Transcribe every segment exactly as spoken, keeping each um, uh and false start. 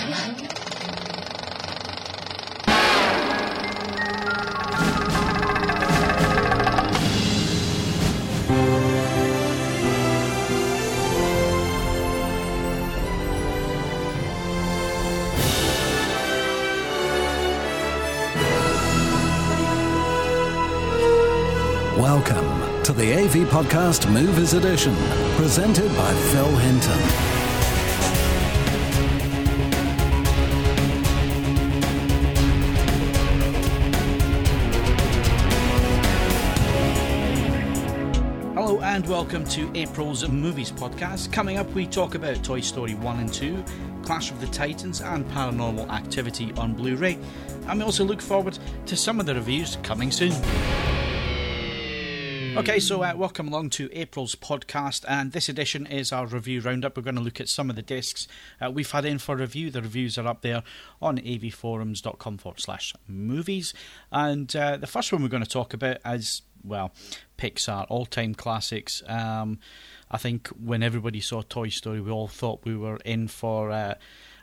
Welcome to the A V Podcast Movies Edition, presented by Phil Hinton. Hello and welcome to April's Movies Podcast. Coming up, we talk about Toy Story one and two, Clash of the Titans and Paranormal Activity on Blu-ray. And we also look forward to some of the reviews coming soon. Okay, so uh, welcome along to April's podcast, and this edition is our review roundup. We're going to look at some of the discs uh, we've had in for review. The reviews are up there on avforums.com forward slash movies. And uh, the first one we're going to talk about is, well, Pixar, all-time classics. Um, I think when everybody saw Toy Story, we all thought we were in for Uh,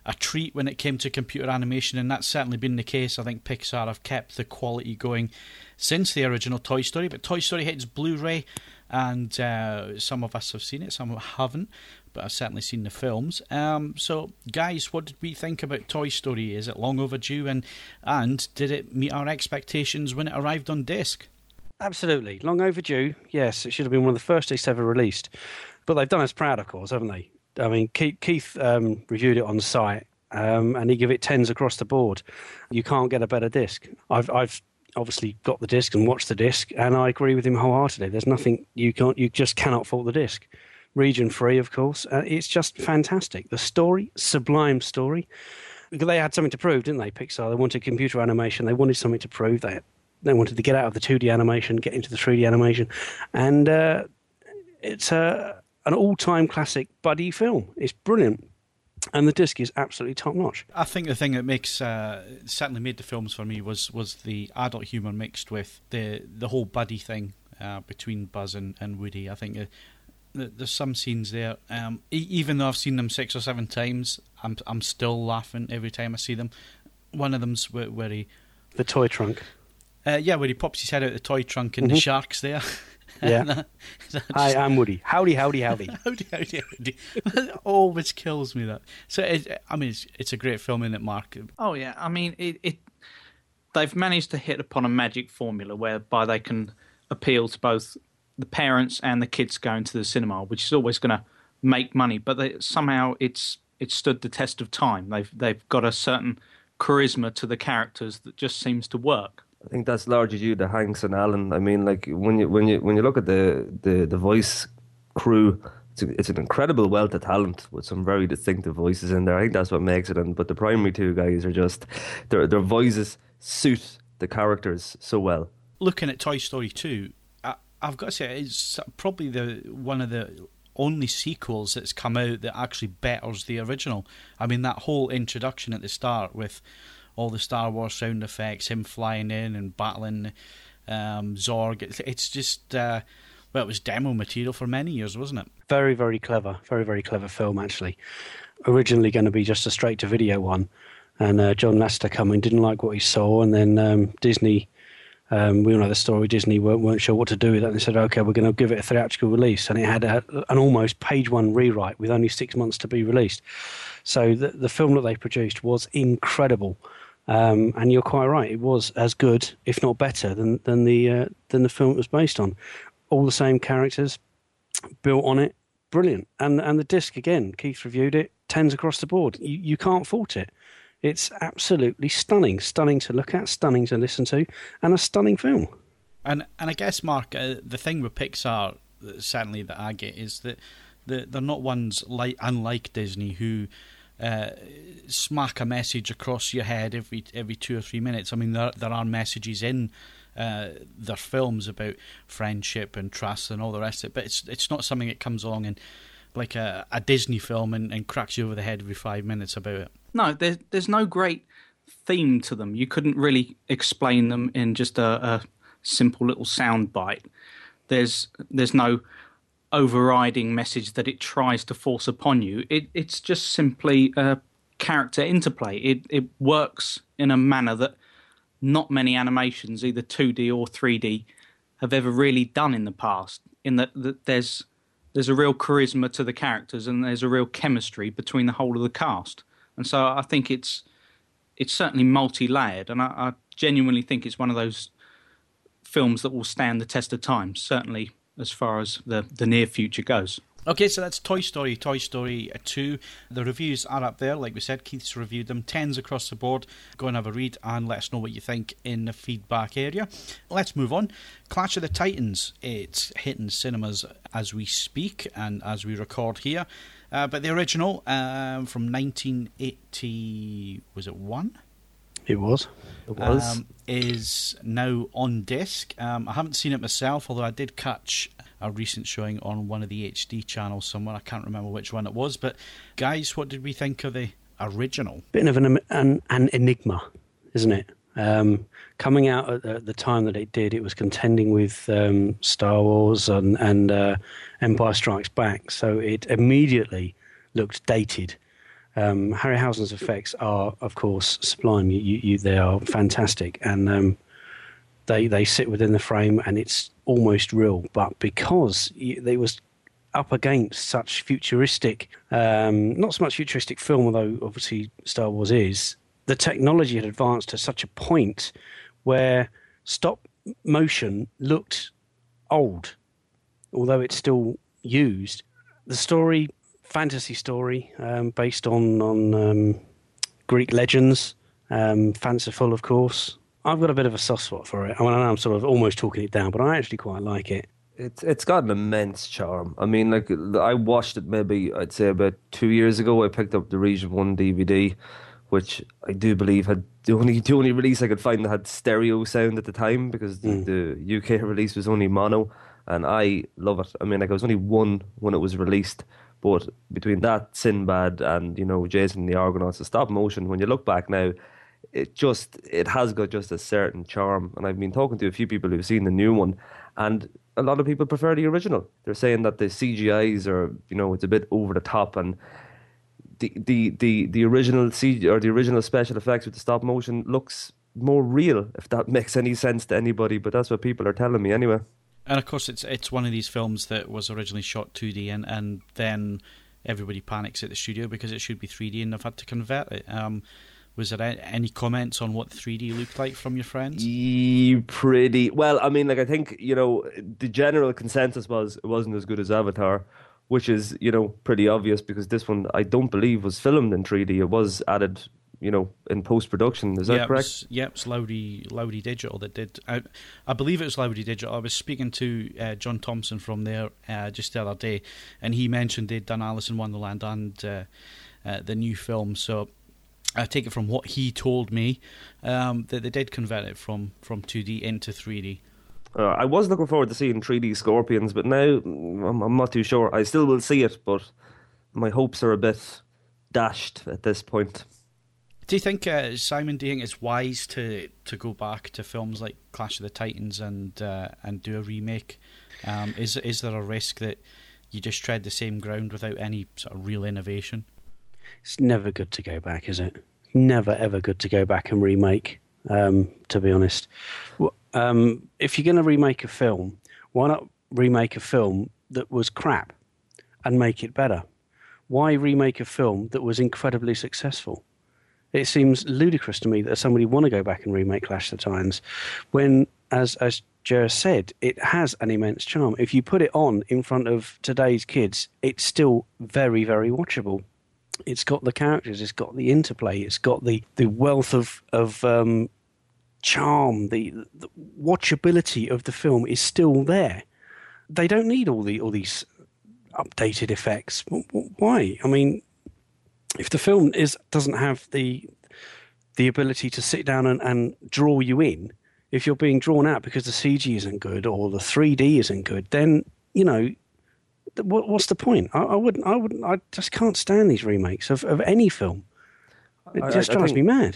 a treat when it came to computer animation, and that's certainly been the case. I think Pixar have kept the quality going since the original Toy Story, but Toy Story hits Blu-ray, and uh, some of us have seen it, some haven't, but I've certainly seen the films. Um, so, guys, what did we think about Toy Story? Is it long overdue, and, and did it meet our expectations when it arrived on disc? Absolutely. Long overdue, yes. It should have been one of the first discs ever released, but they've done us proud, of course, haven't they? I mean, Keith, Keith um, reviewed it on site, um, and he gave it tens across the board. You can't get a better disc. I've, I've obviously got the disc and watched the disc, and I agree with him wholeheartedly. There's nothing you can't, you just cannot fault the disc. Region free, of course. Uh, it's just fantastic. The story, sublime story. They had something to prove, didn't they? Pixar. They wanted computer animation. They wanted something to prove. They they wanted to get out of the two D animation, get into the three D animation, and uh, it's a. Uh, an all-time classic buddy film. It's brilliant. And the disc is absolutely top-notch. I think the thing that makes, uh, certainly made the films for me was was the adult humour mixed with the the whole buddy thing uh, between Buzz and, and Woody. I think uh, there's some scenes there. Um, even though I've seen them six or seven times, I'm I'm still laughing every time I see them. One of them's where, where he... The toy trunk. Uh, yeah, where he pops his head out the toy trunk and mm-hmm. the shark's there. Yeah. And, uh, just, Hi, I'm Woody. Howdy, howdy, howdy. howdy, howdy, howdy. That always kills me, that. So, it, I mean, it's, it's a great film, isn't it, Mark? Oh, yeah. I mean, it, it. They've managed to hit upon a magic formula whereby they can appeal to both the parents and the kids going to the cinema, which is always going to make money. But they, somehow it's it's stood the test of time. They've They've got a certain charisma to the characters that just seems to work. I think that's largely due to Hanks and Allen. I mean, like when you when you when you look at the the, the voice crew, it's, a, it's an incredible wealth of talent with some very distinctive voices in there. I think that's what makes it. And but the primary two guys are just their their voices suit the characters so well. Looking at Toy Story two, I, I've got to say it's probably the one of the only sequels that's come out that actually betters the original. I mean, that whole introduction at the start with all the Star Wars sound effects, him flying in and battling um, Zorg. It's, it's just, uh, well, it was demo material for many years, wasn't it? Very, very clever. Very, very clever film, actually. Originally going to be just a straight-to-video one. And uh, John Lasseter coming, didn't like what he saw. And then um, Disney, um, we all know the story, Disney weren't, weren't sure what to do with it. And they said, OK, we're going to give it a theatrical release. And it had a, an almost page one rewrite with only six months to be released. So the, the film that they produced was incredible. Um, and you're quite right. It was as good, if not better, than than the uh, than the film it was based on. All the same characters, built on it, brilliant. And and the disc again. Keith reviewed it. Tens across the board. You you can't fault it. It's absolutely stunning, stunning to look at, stunning to listen to, and a stunning film. And and I guess Mark, uh, the thing with Pixar, certainly that I get is that they're not ones like unlike Disney who. Uh, smack a message across your head every every two or three minutes. I mean, there there are messages in uh, their films about friendship and trust and all the rest of it, but it's it's not something that comes along and like a, a Disney film and, and cracks you over the head every five minutes about it. No, there's, there's no great theme to them. You couldn't really explain them in just a, a simple little soundbite. There's there's no overriding message that it tries to force upon you. It, it's just simply uh, character interplay. It it works in a manner that not many animations, either two D or three D, have ever really done in the past, in that, that there's there's a real charisma to the characters and there's a real chemistry between the whole of the cast. And so I think it's it's certainly multi-layered, and I, I genuinely think it's one of those films that will stand the test of time, certainly as far as the, the near future goes. Okay, so that's Toy Story, Toy Story two. The reviews are up there. Like we said, Keith's reviewed them. Tens across the board. Go and have a read and let us know what you think in the feedback area. Let's move on. Clash of the Titans. It's hitting cinemas as we speak and as we record here. Uh, but the original um, from nineteen eighty, was it one? It was. It was. Um, is now on disc. Um, I haven't seen it myself, although I did catch a recent showing on one of the H D channels somewhere. I can't remember which one it was, but guys, what did we think of the original? Bit of an an, an enigma, isn't it? Um, coming out at the, at the time that it did, it was contending with um, Star Wars and, and uh, Empire Strikes Back, so it immediately looked dated. Um, Harryhausen's effects are, of course, sublime. You, you, you, they are fantastic, and um, they they sit within the frame, and it's almost real, but because they was up against such futuristic, um, not so much futuristic film, although obviously Star Wars is, the technology had advanced to such a point where stop motion looked old, although it's still used. The story, fantasy story, um, based on, on um, Greek legends, um, fanciful, of course. I've got a bit of a soft spot for it. I mean, I know I'm sort of almost talking it down, but I actually quite like it. It's it's got an immense charm. I mean, like, I watched it maybe, I'd say about two years ago. I picked up the Region One D V D, which I do believe had the only the only release I could find that had stereo sound at the time, because mm. the, the U K release was only mono, and I love it. I mean, like, I was only one when it was released, but between that, Sinbad, and you know, Jason and the Argonauts, the stop motion, when you look back now, it just, it has got just a certain charm. And I've been talking to a few people who've seen the new one, and a lot of people prefer the original. They're saying that the C G Is are, you know, it's a bit over the top, and the the the, the original C G or the original special effects with the stop motion looks more real, if that makes any sense to anybody, but that's what people are telling me anyway. And of course, it's it's one of these films that was originally shot two D, and, and then everybody panics at the studio because it should be three D and they've had to convert it. Um, Was there any comments on what three D looked like from your friends? Yeah, pretty. Well, I mean, like, I think, you know, the general consensus was it wasn't as good as Avatar, which is, you know, pretty obvious, because this one, I don't believe, was filmed in three D. It was added, you know, in post-production. Is that yeah, correct? It was, yeah, it was Lowry, Lowry Digital that did. I, I believe it was Lowry Digital. I was speaking to uh, John Thompson from there uh, just the other day, and he mentioned they'd done Alice in Wonderland and uh, uh, the new film, so I take it from what he told me, um, that they did convert it from, from two D into three D. Uh, I was looking forward to seeing three D Scorpions, but now I'm, I'm not too sure. I still will see it, but my hopes are a bit dashed at this point. Do you think, uh, Simon, do you think it's wise to, to go back to films like Clash of the Titans and uh, and do a remake? Um, is is there a risk that you just tread the same ground without any sort of real innovation? It's never good to go back, is it? Never, ever good to go back and remake, um, to be honest. Um, if you're going to remake a film, why not remake a film that was crap and make it better? Why remake a film that was incredibly successful? It seems ludicrous to me that somebody want to go back and remake Clash of the Titans when, as as Jer said, it has an immense charm. If you put it on in front of today's kids, it's still very, very watchable. It's got the characters, it's got the interplay, it's got the, the wealth of of um, charm, the, the watchability of the film is still there. They don't need all the all these updated effects. Why? I mean, if the film is doesn't have the the ability to sit down and, and draw you in, if you're being drawn out because the C G isn't good or the three D isn't good, then, you know, what's the point? I, I wouldn't. I wouldn't. I just can't stand these remakes of, of any film. It I, just I, I drives think, me mad.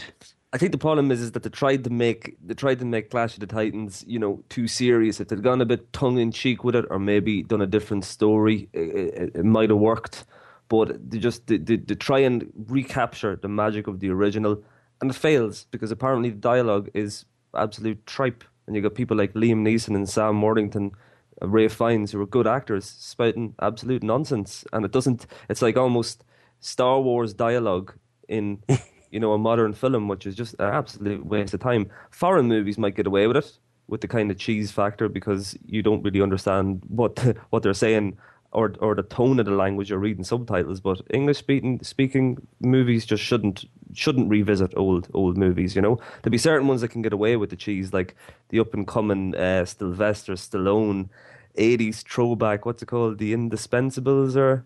I think the problem is, is that they tried to make they tried to make Clash of the Titans, you know, too serious. If they'd gone a bit tongue in cheek with it, or maybe done a different story, it, it, it might have worked. but they just they, they, they try and recapture the magic of the original, and it fails because apparently the dialogue is absolute tripe, and you got people like Liam Neeson and Sam Worthington, Ralph Fiennes, who are good actors, spouting absolute nonsense, and it doesn't. It's like almost Star Wars dialogue in you know a modern film, which is just an absolute waste of time. Foreign movies might get away with it, with the kind of cheese factor, because you don't really understand what what they're saying or or the tone of the language you're reading subtitles. But English speaking speaking movies just shouldn't shouldn't revisit old old movies. You know, there'll be certain ones that can get away with the cheese, like the up and coming uh, Sylvester Stallone, eighties throwback. What's it called? The Indispensables, or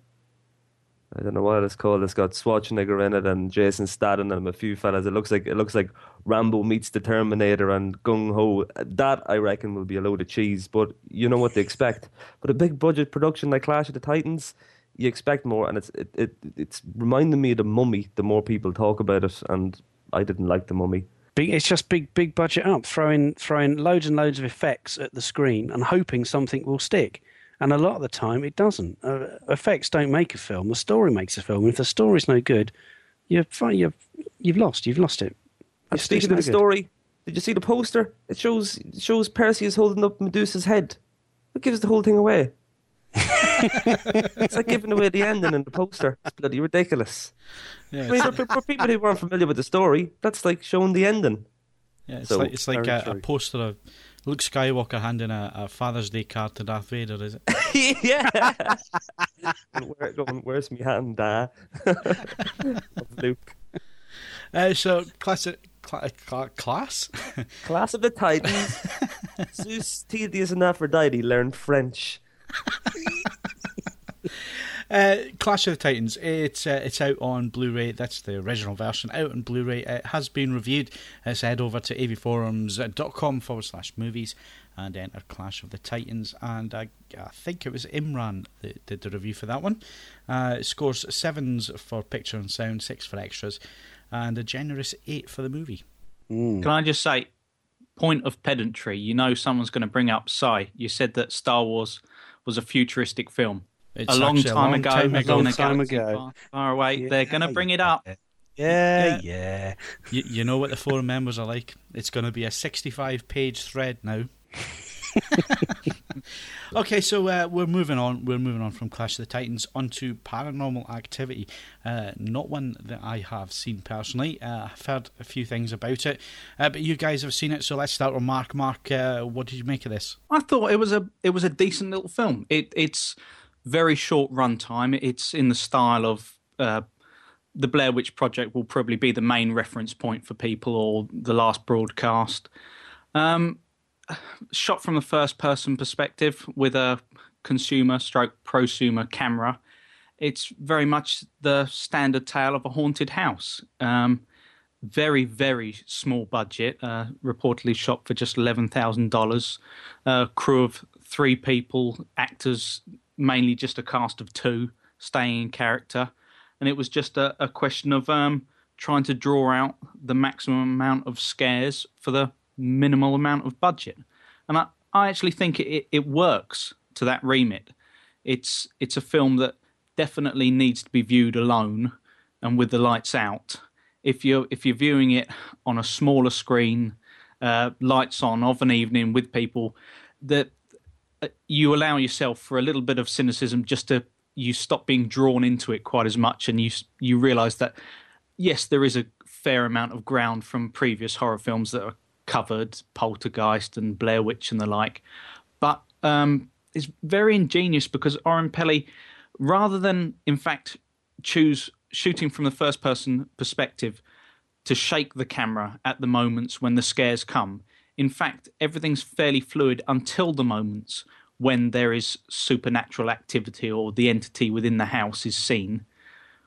I don't know what it's called. It's got Schwarzenegger in it and Jason Statham and a few fellas. It looks like it looks like Rambo meets the Terminator and Gung Ho. That, I reckon, will be a load of cheese, but you know what to expect. But a big budget production like Clash of the Titans, you expect more, and it's it, it it's reminding me of The Mummy. The more people talk about it, and I didn't like The Mummy. Big, it's just big, big budget up, throwing throwing loads and loads of effects at the screen and hoping something will stick. And a lot of the time, it doesn't. Uh, effects don't make a film. The story makes a film. And if the story's no good, you're fine, you're, you've lost. You've lost it. And speaking of the story, did you see the poster? It shows it shows Perseus holding up Medusa's head. It gives the whole thing away. It's like giving away the ending in the poster. It's bloody ridiculous. Yeah, it's I mean, for, for people who weren't familiar with the story, that's like showing the ending. Yeah, it's so, like, it's like a, a poster of Luke Skywalker handing a, a Father's Day card to Darth Vader, is it? Yeah. Where, going, where's my hand, uh? Luke. Uh, so, class, cl- cl- class, Clash of the Titans. Zeus, Theseus, and Aphrodite learned French. Uh, Clash of the Titans, it's uh, it's out on Blu-ray. That's the original version, out on Blu-ray. It has been reviewed, uh, so head over to avforums.com forward slash movies and enter Clash of the Titans, and I, I think it was Imran that did the review for that one. Uh, it scores sevens for picture and sound, six for extras, and a generous eight for the movie. Ooh. Can I just say, point of pedantry, you know someone's going to bring up Psy. You said that Star Wars was a futuristic film. It's a long time a long ago, time ago, long time ago. Far, far away. Yeah, they're going to bring it up. Yeah, yeah. yeah. You, you know what the forum members are like. It's going to be a sixty-five page thread now. Okay, so uh, we're moving on. We're moving on from Clash of the Titans onto Paranormal Activity. Uh, not one that I have seen personally. Uh, I've heard a few things about it, uh, but you guys have seen it. So let's start with Mark. Mark, uh, what did you make of this? I thought it was a it was a decent little film. It it's. Very short runtime. It's in the style of uh, the Blair Witch Project will probably be the main reference point for people, or the last broadcast. Um, shot from the first-person perspective with a consumer-stroke prosumer camera, it's very much the standard tale of a haunted house. Um, very, very small budget, uh, reportedly shot for just eleven thousand dollars. A crew of three people, actors... mainly just a cast of two staying in character, and it was just a, a question of um, trying to draw out the maximum amount of scares for the minimal amount of budget. And I, I actually think it, it works to that remit. It's it's a film that definitely needs to be viewed alone and with the lights out. If you're, if you're viewing it on a smaller screen, uh, lights on of an evening with people, that you allow yourself for a little bit of cynicism, just to you stop being drawn into it quite as much, and you you realise that yes, there is a fair amount of ground from previous horror films that are covered, Poltergeist and Blair Witch and the like, but um, it's very ingenious because Oren Peli, rather than in fact choose shooting from the first person perspective to shake the camera at the moments when the scares come. In fact, everything's fairly fluid until the moments when there is supernatural activity or the entity within the house is seen,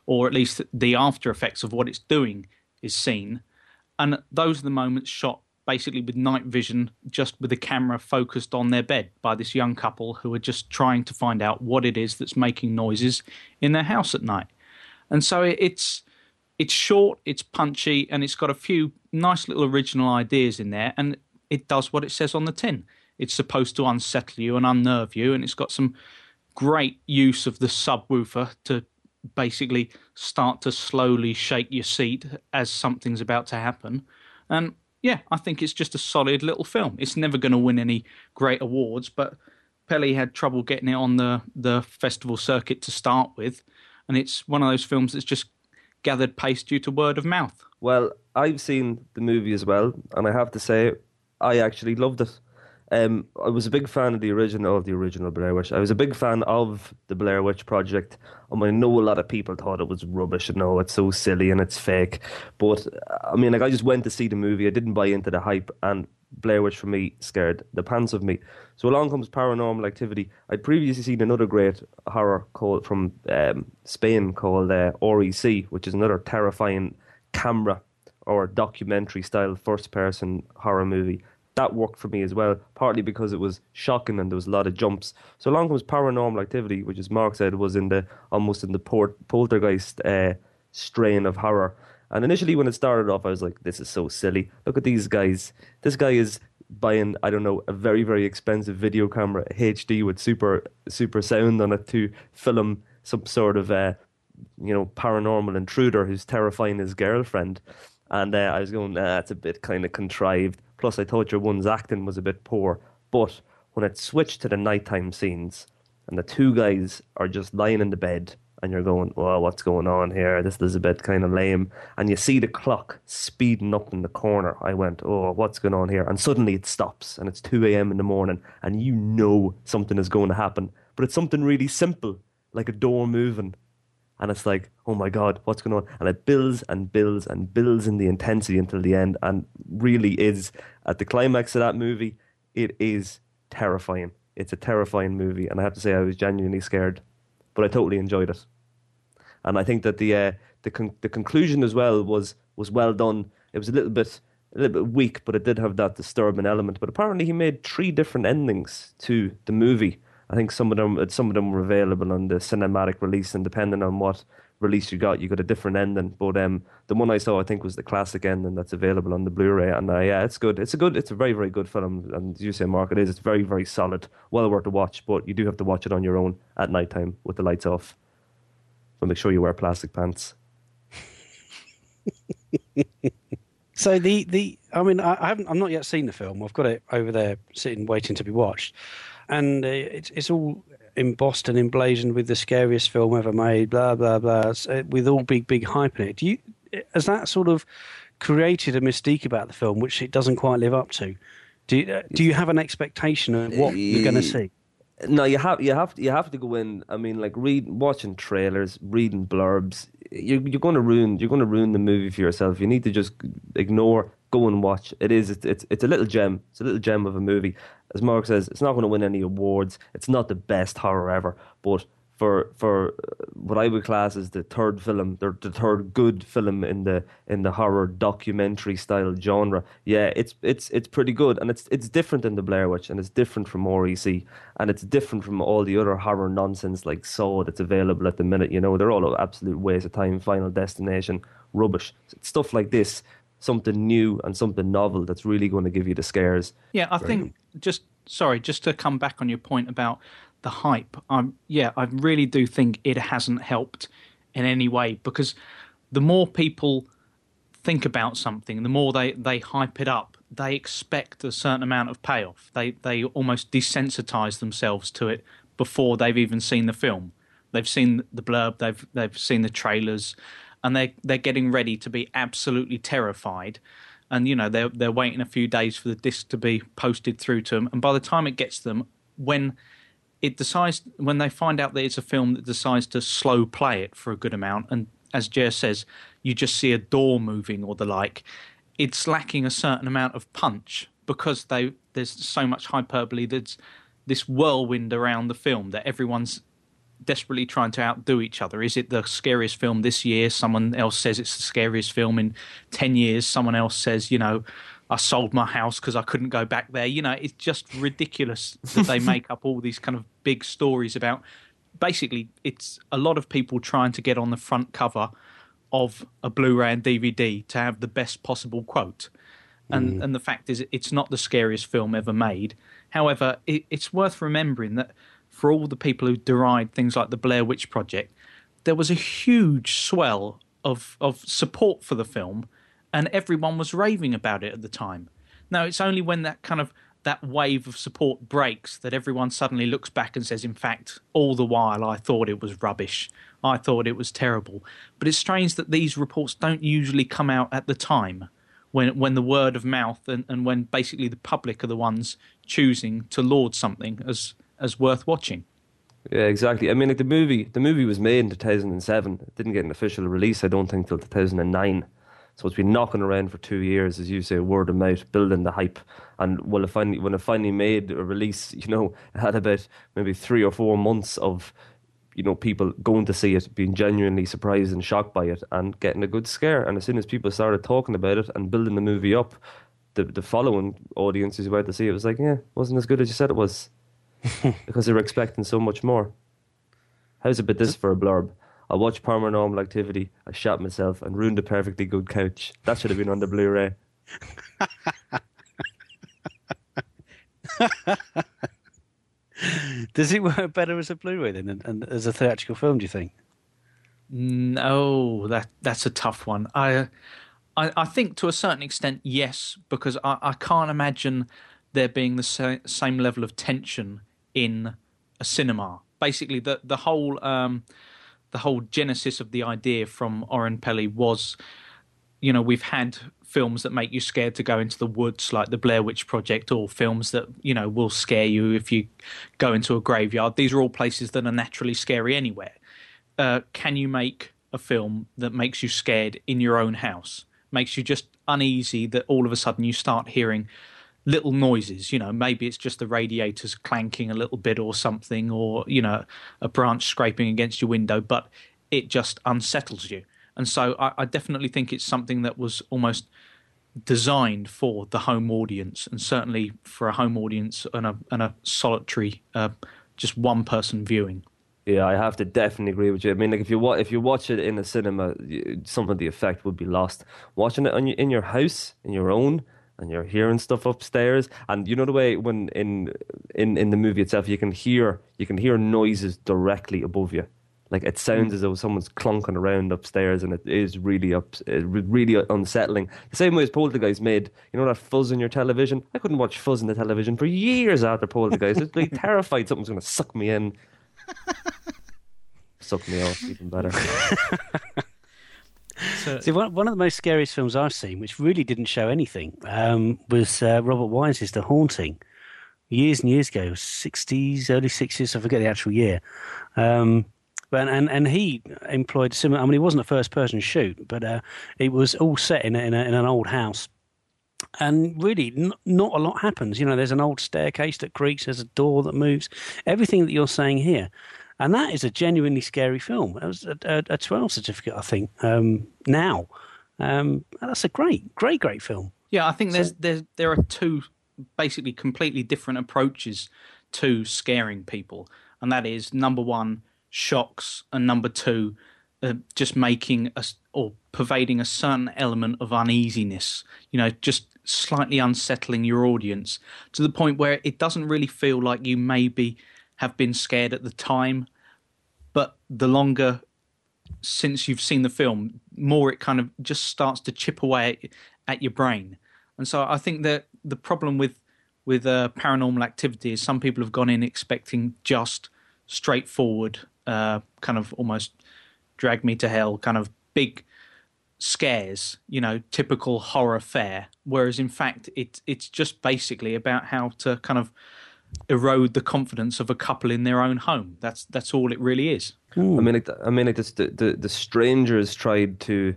or at least the after effects of what it's doing is seen. And those are the moments shot basically with night vision, just with the camera focused on their bed by this young couple who are just trying to find out what it is that's making noises in their house at night. And so it's... it's short, it's punchy, and it's got a few nice little original ideas in there, and it does what it says on the tin. It's supposed to unsettle you and unnerve you, and it's got some great use of the subwoofer to basically start to slowly shake your seat as something's about to happen. And yeah, I think it's just a solid little film. It's never going to win any great awards, but Peli had trouble getting it on the, the festival circuit to start with, and it's one of those films that's just gathered pace due to word of mouth. Well, I've seen the movie as well, and I have to say I actually loved it. Um, I was a big fan of the original, of the original Blair Witch. I was a big fan of the Blair Witch Project. I mean, I know a lot of people thought it was rubbish. And no, it's so silly and it's fake. But I mean, like, I just went to see the movie. I didn't buy into the hype, and Blair Witch for me scared the pants of me. So along comes Paranormal Activity. I'd previously seen another great horror called from um, Spain called uh, R E C, which is another terrifying camera or documentary style first person horror movie. That worked for me as well, partly because it was shocking and there was a lot of jumps. So along comes Paranormal Activity, which, as Mark said, was in the almost in the port, poltergeist uh, strain of horror. And initially when it started off, I was like, this is so silly. Look at these guys. This guy is buying, I don't know, a very, very expensive video camera, H D with super, super sound on it to film some sort of, uh, you know, paranormal intruder who's terrifying his girlfriend. And uh, I was going, nah, that's a bit kind of contrived. Plus, I thought your one's acting was a bit poor. But when it switched to the nighttime scenes and the two guys are just lying in the bed and you're going, well, what's going on here? This is a bit kind of lame. And you see the clock speeding up in the corner. I went, oh, what's going on here? And suddenly it stops and it's two a.m. in the morning and you know something is going to happen. But it's something really simple, like a door moving. And it's like, oh my God, what's going on? And it builds and builds and builds in the intensity until the end, and really is, at the climax of that movie, it is terrifying. It's a terrifying movie, and I have to say I was genuinely scared, but I totally enjoyed it. And I think that the uh, the con- the conclusion as well was was well done. It was a little bit a little bit weak, but it did have that disturbing element. But apparently he made three different endings to the movie. I think some of them some of them were available on the cinematic release, and depending on what release you got, you got a different ending. But um, the one I saw, I think, was the classic ending that's available on the Blu-ray. And uh, yeah, it's good. It's a good. It's a very, very good film. And as you say, Mark, it is. It's very, very solid. Well worth a watch, but you do have to watch it on your own at night time with the lights off. So make sure you wear plastic pants. So the, the I mean, I, I haven't. I'm not yet seen the film. I've got it over there, sitting waiting to be watched. And it's it's all embossed and emblazoned with the scariest film ever made, blah blah blah, with all big big hype in it. Do you, has that sort of created a mystique about the film which it doesn't quite live up to? Do you, do you have an expectation of what you're going to see? No, you have you have you have to go in. I mean, like read watching trailers, reading blurbs. You're you're going to ruin you're going to ruin the movie for yourself. You need to just ignore. Go and watch. It is. It's, it's it's a little gem. It's a little gem of a movie. As Mark says, it's not going to win any awards. It's not the best horror ever. But for for what I would class as the third film, the, the third good film in the in the horror documentary style genre. Yeah, it's it's it's pretty good, and it's it's different than the Blair Witch, and it's different from R E C, and it's different from all the other horror nonsense like Saw that's available at the minute. You know, they're all absolute waste of time. Final Destination, rubbish. It's stuff like this. Something new and something novel that's really going to give you the scares. Yeah, I right. think just sorry, just to come back on your point about the hype. Um, yeah, I really do think it hasn't helped in any way, because the more people think about something, the more they, they hype it up, they expect a certain amount of payoff. They they almost desensitize themselves to it before they've even seen the film. They've seen the blurb, they've they've seen the trailers. And they they're getting ready to be absolutely terrified, and you know they're they're waiting a few days for the disc to be posted through to them. And by the time it gets to them, when it decides, when they find out that it's a film that decides to slow play it for a good amount, and as Jer says, you just see a door moving or the like, it's lacking a certain amount of punch because they there's so much hyperbole. There's this whirlwind around the film that everyone's desperately trying to outdo each other. Is it the scariest film this year? Someone else says it's the scariest film in ten years. Someone else says, you know, I sold my house because I couldn't go back there. You know, it's just ridiculous that they make up all these kind of big stories about. Basically, it's a lot of people trying to get on the front cover of a Blu-ray and D V D to have the best possible quote. And mm. and the fact is, it's not the scariest film ever made. However, it, it's worth remembering that for all the people who deride things like the Blair Witch Project, there was a huge swell of of support for the film, and everyone was raving about it at the time. Now, it's only when that kind of that wave of support breaks that everyone suddenly looks back and says, in fact, all the while I thought it was rubbish. I thought it was terrible. But it's strange that these reports don't usually come out at the time when when the word of mouth and, and when basically the public are the ones choosing to laud something as as worth watching. Yeah, exactly. I mean, like the movie, the movie was made in two thousand seven. It didn't get an official release, I don't think, till two thousand nine. So it's been knocking around for two years, as you say, word of mouth, building the hype. And when it finally, when it finally made a release, you know, it had about maybe three or four months of, you know, people going to see it, being genuinely surprised and shocked by it and getting a good scare. And as soon as people started talking about it and building the movie up, the, the following audiences who went to see it was like, yeah, it wasn't as good as you said it was. Because they were expecting so much more. How's about this for a blurb? I watched Paranormal Activity, I shot myself, and ruined a perfectly good couch. That should have been on the Blu-ray. Does it work better as a Blu-ray then, and, and as a theatrical film, do you think? No, that that's a tough one. I, I, I think to a certain extent, yes, because I, I can't imagine there being the sa- same level of tension in a cinema. Basically, the the whole... Um, The whole genesis of the idea from Oren Peli was, you know, we've had films that make you scared to go into the woods, like the Blair Witch Project, or films that, you know, will scare you if you go into a graveyard. These are all places that are naturally scary anywhere. Uh, can you make a film that makes you scared in your own house? Makes you just uneasy that all of a sudden you start hearing little noises, you know, maybe it's just the radiators clanking a little bit or something, or, you know, a branch scraping against your window, but it just unsettles you. And so I, I definitely think it's something that was almost designed for the home audience, and certainly for a home audience and a, and a solitary, uh, just one person viewing. Yeah, I have to definitely agree with you. I mean, like if you wa- if you watch it in a cinema, some of the effect would be lost. Watching it on your, in your house, in your own, and you're hearing stuff upstairs, and you know the way when in in in the movie itself, you can hear you can hear noises directly above you, like it sounds mm. as though someone's clunking around upstairs, and it is really up, really unsettling. The same way as Poltergeist made, you know, that fuzz in your television. I couldn't watch fuzz in the television for years after Poltergeist. I'd be terrified something's going to suck me in, suck me off, even better. So, See, one, one of the most scariest films I've seen, which really didn't show anything, um, was uh, Robert Wise's The Haunting. Years and years ago, sixties, early sixties, I forget the actual year. Um, but, and, and he employed similar, I mean, it wasn't a first-person shoot, but uh, it was all set in, a, in, a, in an old house. And really, n- not a lot happens. You know, there's an old staircase that creaks, there's a door that moves, everything that you're saying here. And that is a genuinely scary film. It was a, a, a twelve certificate, I think, um, now. Um, that's a great, great, great film. Yeah, I think so, there's, there's, there are two basically completely different approaches to scaring people. And that is, number one, shocks, and number two, uh, just making a, or pervading a certain element of uneasiness, you know, just slightly unsettling your audience to the point where it doesn't really feel like you may be have been scared at the time, but the longer since you've seen the film, more it kind of just starts to chip away at, at your brain. And so I think that the problem with with uh, Paranormal Activity is some people have gone in expecting just straightforward, uh, kind of almost drag me to hell, kind of big scares, you know, typical horror fare, whereas in fact it, it's just basically about how to kind of erode the confidence of a couple in their own home. That's that's all it really is. Ooh. I mean, like, I mean, like this, the, the the Strangers tried to,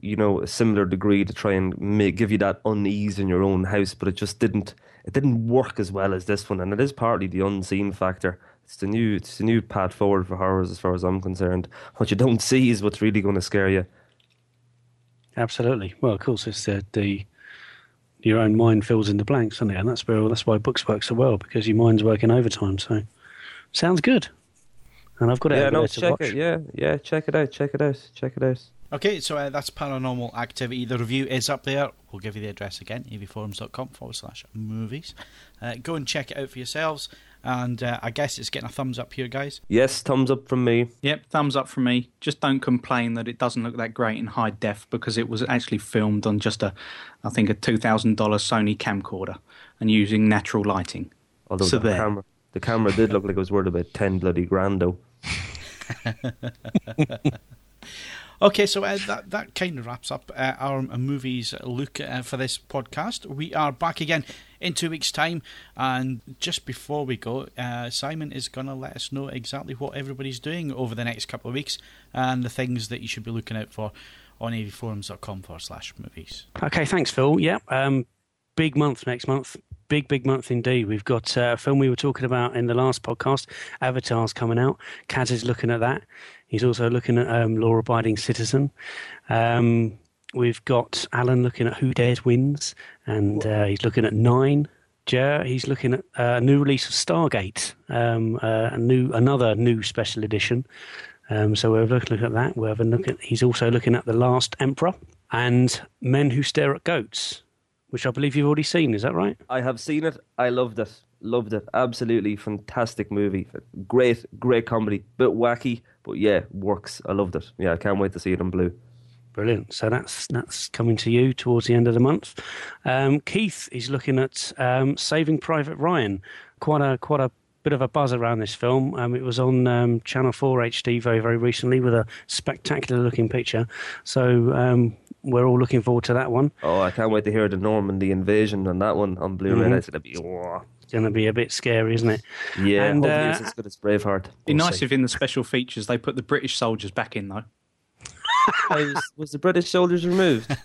you know, a similar degree to try and make, give you that unease in your own house, but it just didn't. It didn't work as well as this one, and it is partly the unseen factor. It's the new, it's the new path forward for horrors, as far as I'm concerned. What you don't see is what's really going to scare you. Absolutely. Well, of course, it's uh, the. Your own mind fills in the blanks, doesn't it? And that's where that's why books work so well, because your mind's working overtime. So, sounds good. And I've got it. Yeah, no, check it. Yeah, yeah, check it out. Check it out. Check it out. Okay, so uh, that's Paranormal Activity. The review is up there. We'll give you the address again, avforums.com forward slash movies. Uh, go and check it out for yourselves. And uh, I guess it's getting a thumbs up here, guys. Yes, thumbs up from me. Yep, thumbs up from me. Just don't complain that it doesn't look that great in high def, because it was actually filmed on just a, I think, a two thousand dollars Sony camcorder and using natural lighting. Although so the, camera, the camera did look like it was worth about ten bloody grand, though. Okay, so uh, that, that kind of wraps up uh, our movies look uh, for this podcast. We are back again in two weeks' time, and just before we go, uh, Simon is going to let us know exactly what everybody's doing over the next couple of weeks and the things that you should be looking out for on avforums.com forward slash movies. Okay, thanks, Phil. Yeah, um, big month next month. Big, big month indeed. We've got uh, a film we were talking about in the last podcast, Avatar's coming out. Kaz is looking at that. He's also looking at um, Law Abiding Citizen. Um, we've got Allen looking at Who Dares Wins, and uh, he's looking at Nine. Jer, he's looking at a new release of Stargate, um, uh, a new another new special edition. Um, so we're looking at that. We're having a look at. He's also looking at The Last Emperor and Men Who Stare at Goats, which I believe you've already seen, is that right? I have seen it. I loved it. Loved it. Absolutely fantastic movie. Great, great comedy. Bit wacky, but yeah, works. I loved it. Yeah, I can't wait to see it in blue. Brilliant. So that's that's coming to you towards the end of the month. Um, Keith is looking at um, Saving Private Ryan. Quite a quite a bit of a buzz around this film. Um, it was on um, Channel four H D very, very recently with a spectacular looking picture. So... Um, we're all looking forward to that one. Oh, I can't wait to hear the Normandy invasion on that one on Blu-ray. Mm-hmm. It's going to be, oh. It's going to be a bit scary, isn't it? Yeah, and, hopefully uh, it's as good as Braveheart. It'd be we'll nice see. If in the special features they put the British soldiers back in, though. was, was the British soldiers removed?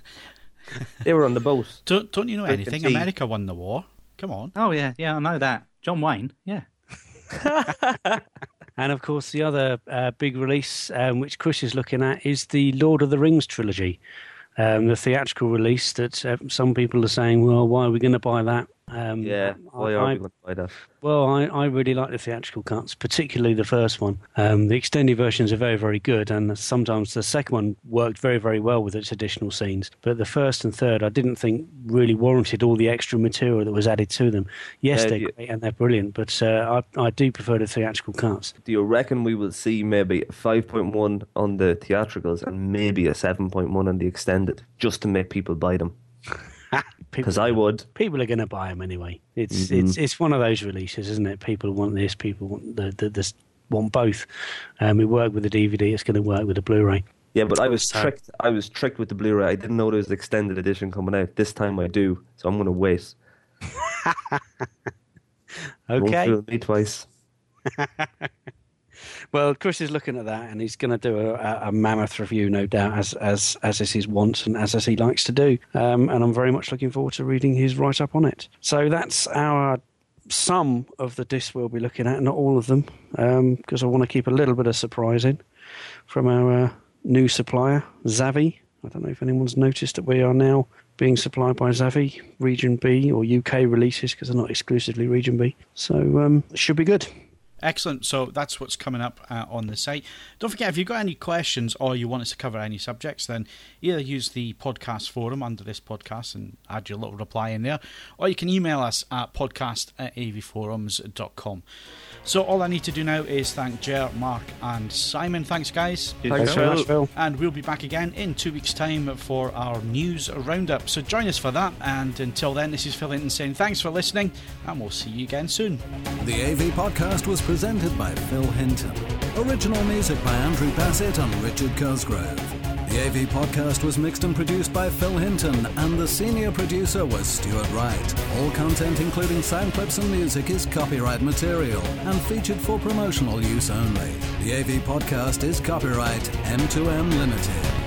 They were on the boat. Don't, don't you know anything? America won the war. Come on. Oh, yeah, yeah, I know that. John Wayne, yeah. And, of course, the other uh, big release, um, which Chris is looking at, is the Lord of the Rings trilogy. Um, the theatrical release that uh, some people are saying, well, why are we going to buy that? Um, yeah, why I, are we going to buy that? Well, I, I really like the theatrical cuts, particularly the first one. Um, the extended versions are very, very good, and sometimes the second one worked very, very well with its additional scenes. But the first and third, I didn't think really warranted all the extra material that was added to them. Yes, uh, they're you, great and they're brilliant, but uh, I, I do prefer the theatrical cuts. Do you reckon we will see maybe a five point one on the theatricals and maybe a seven point one on the extended, just to make people buy them? Because I would. People are going to buy them anyway. It's mm-hmm. it's it's one of those releases, isn't it? People want this. People want the, the this want both. Um, it worked with the D V D. It's going to work with the Blu-ray. Yeah, but I was so. tricked. I was tricked with the Blu-ray. I didn't know there was an extended edition coming out. This time I do, so I'm going to wait. Okay. Won't fool me twice. Well, Chris is looking at that, and he's going to do a, a mammoth review, no doubt, as as as is his wont and as, as he likes to do. Um, and I'm very much looking forward to reading his write-up on it. So that's our some of the discs we'll be looking at, not all of them, because um, I want to keep a little bit of surprise in from our uh, new supplier, Zavvi. I don't know if anyone's noticed that we are now being supplied by Zavvi, Region B, or U K releases, because they're not exclusively Region B. So um, it should be good. Excellent. So that's what's coming up uh, on the site. Don't forget, if you've got any questions or you want us to cover any subjects, then either use the podcast forum under this podcast and add your little reply in there, or you can email us at podcast at avforums.com. So all I need to do now is thank Jer, Mark and Simon. Thanks, guys. Thanks, Thanks Phil. Much, Phil. And we'll be back again in two weeks' time for our news roundup. So join us for that. And until then, this is Phil Hinton saying thanks for listening, and we'll see you again soon. The A V Podcast was presented by Phil Hinton. Original music by Andrew Bassett and Richard Cosgrove. The A V Podcast was mixed and produced by Phil Hinton, and the senior producer was Stuart Wright. All content, including sound clips and music, is copyright material and featured for promotional use only. The A V Podcast is copyright M two M Limited.